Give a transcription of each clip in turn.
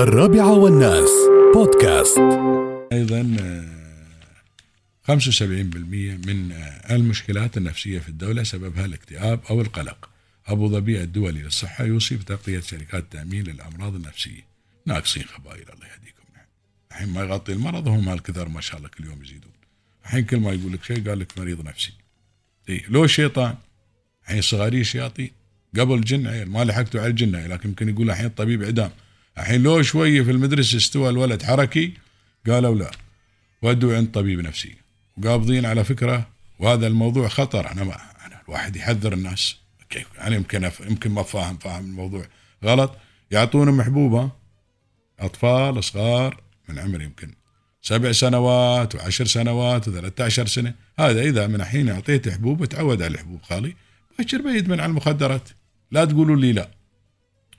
الرابعة والناس بودكاست. أيضا 75% من المشكلات النفسية في الدولة سببها الاكتئاب أو القلق. أبوظبي الدولي للصحة يوصي بتغطية شركات تأمين للأمراض النفسية. ناقصين خبايل الله يهديكم. الحين ما يغطي المرض هم هالكثر ما شاء الله كل يوم يزيدون. الحين كل ما يقول لك شيء قال لك مريض نفسي. إيه لو شيطان الحين صغاري شياطين قبل جنة ما لحقتوا على الجنة لكن يمكن يقول الحين الطبيب إعدام. الحين لو شوية في المدرسة استوى الولد حركي قالوا لا ودوا عند طبيب نفسي. وقابضين على فكرة وهذا الموضوع خطر. أنا الواحد يحذر الناس. أوكي. أنا يمكن ما فاهم الموضوع غلط. يعطونا محبوبة أطفال صغار من عمر يمكن 7 سنوات و10 سنوات و13 سنة. هذا إذا من الحين أعطيته حبوب تعود على الحبوب خالي باكر بعيد من عن المخدرات. لا تقولوا لي لا.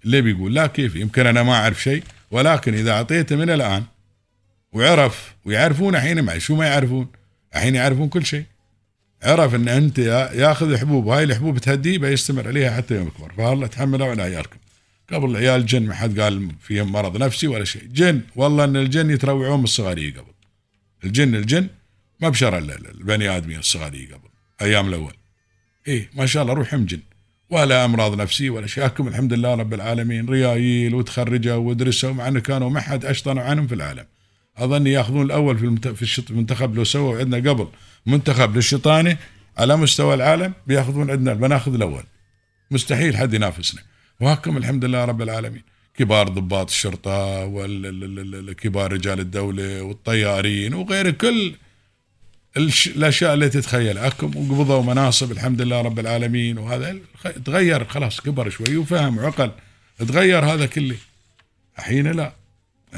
اللي بيقول لا كيف يمكن أنا ما أعرف شيء ولكن إذا أعطيته من الآن ويعرفون الحين معي شو ما يعرفون الحين يعرفون كل شيء. عرف أن أنت ياخذ حبوب وهاي الحبوب تهديه بيستمر عليها حتى يوم يكبر. فالله تحملوا على عيالكم. قبل العيال جن ما حد قال فيهم مرض نفسي ولا شيء. جن والله أن الجن يتروعون من الصغارية قبل. الجن ما بشر البني آدمين الصغارية قبل أيام الأول. إيه ما شاء الله روحهم جن ولا أمراض نفسية ولا شيء. الحمد لله رب العالمين ريايل وتخرجوا ودرسوا مع أنه كانوا ما حد أشطنوا عنهم في العالم. أظن يأخذون الأول في المنتخب لو سووا عندنا قبل منتخب للشيطاني على مستوى العالم بيأخذون عندنا بناخذ الأول. مستحيل حد ينافسنا. وهكم الحمد لله رب العالمين كبار ضباط الشرطة والكبار رجال الدولة والطيارين وغير كل الأشياء اللي تتخيلها وقبضوا مناصب الحمد لله رب العالمين. وهذا تغير خلاص كبر شوي وفهم عقل تغير هذا كله. الحين لا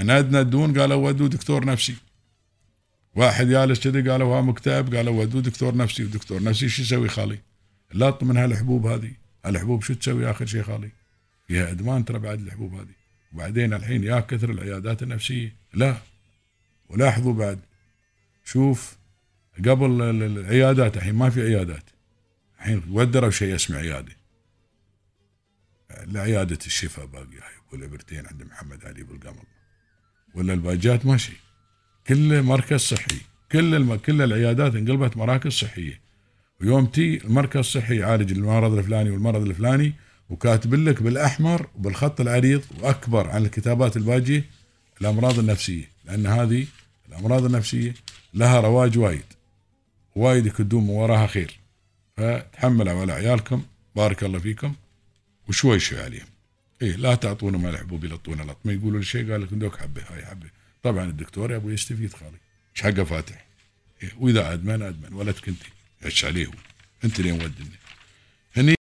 نادنا الدون قالوا ودوا دكتور نفسي. واحد جالس كذي قالوا ها مكتئب قالوا ودوا دكتور نفسي. ودكتور نفسي شو يسوي خالي؟ لاط من هالحبوب هذه. الحبوب شو تسوي آخر شيء خالي؟ فيها إدمان ترى بعد الحبوب هذه. وبعدين الحين يا كثر العيادات النفسية لا. ولاحظوا بعد شوف قبل العيادات الحين ما في عيادات. الحين ودروا شيء اسمه عيادة. العيادة الشفاء باقية والإبرتين عند محمد علي بالقمر ولا الباجات ماشي. كل مركز صحي كل العيادات انقلبت مراكز صحية. ويوم تي المركز الصحي يعالج المرض الفلاني والمرض الفلاني وكاتب لك بالأحمر وبالخط العريض وأكبر عن الكتابات الباجية الأمراض النفسية. لأن هذه الأمراض النفسية لها رواج وايد يكدون وراها خير. فتحملوا على عيالكم بارك الله فيكم وشوي عليهم. إيه لا تعطونا ما الحبوب يلطونا لط ما يقولوا لشيء قال لك ندوك حبه هاي حبه. طبعا الدكتور يا أبو يستفيد خالي إيش حقه فاتح. إيه وإذا أدمن ولا تكنتي إيش عليه أنت لين ودني هني.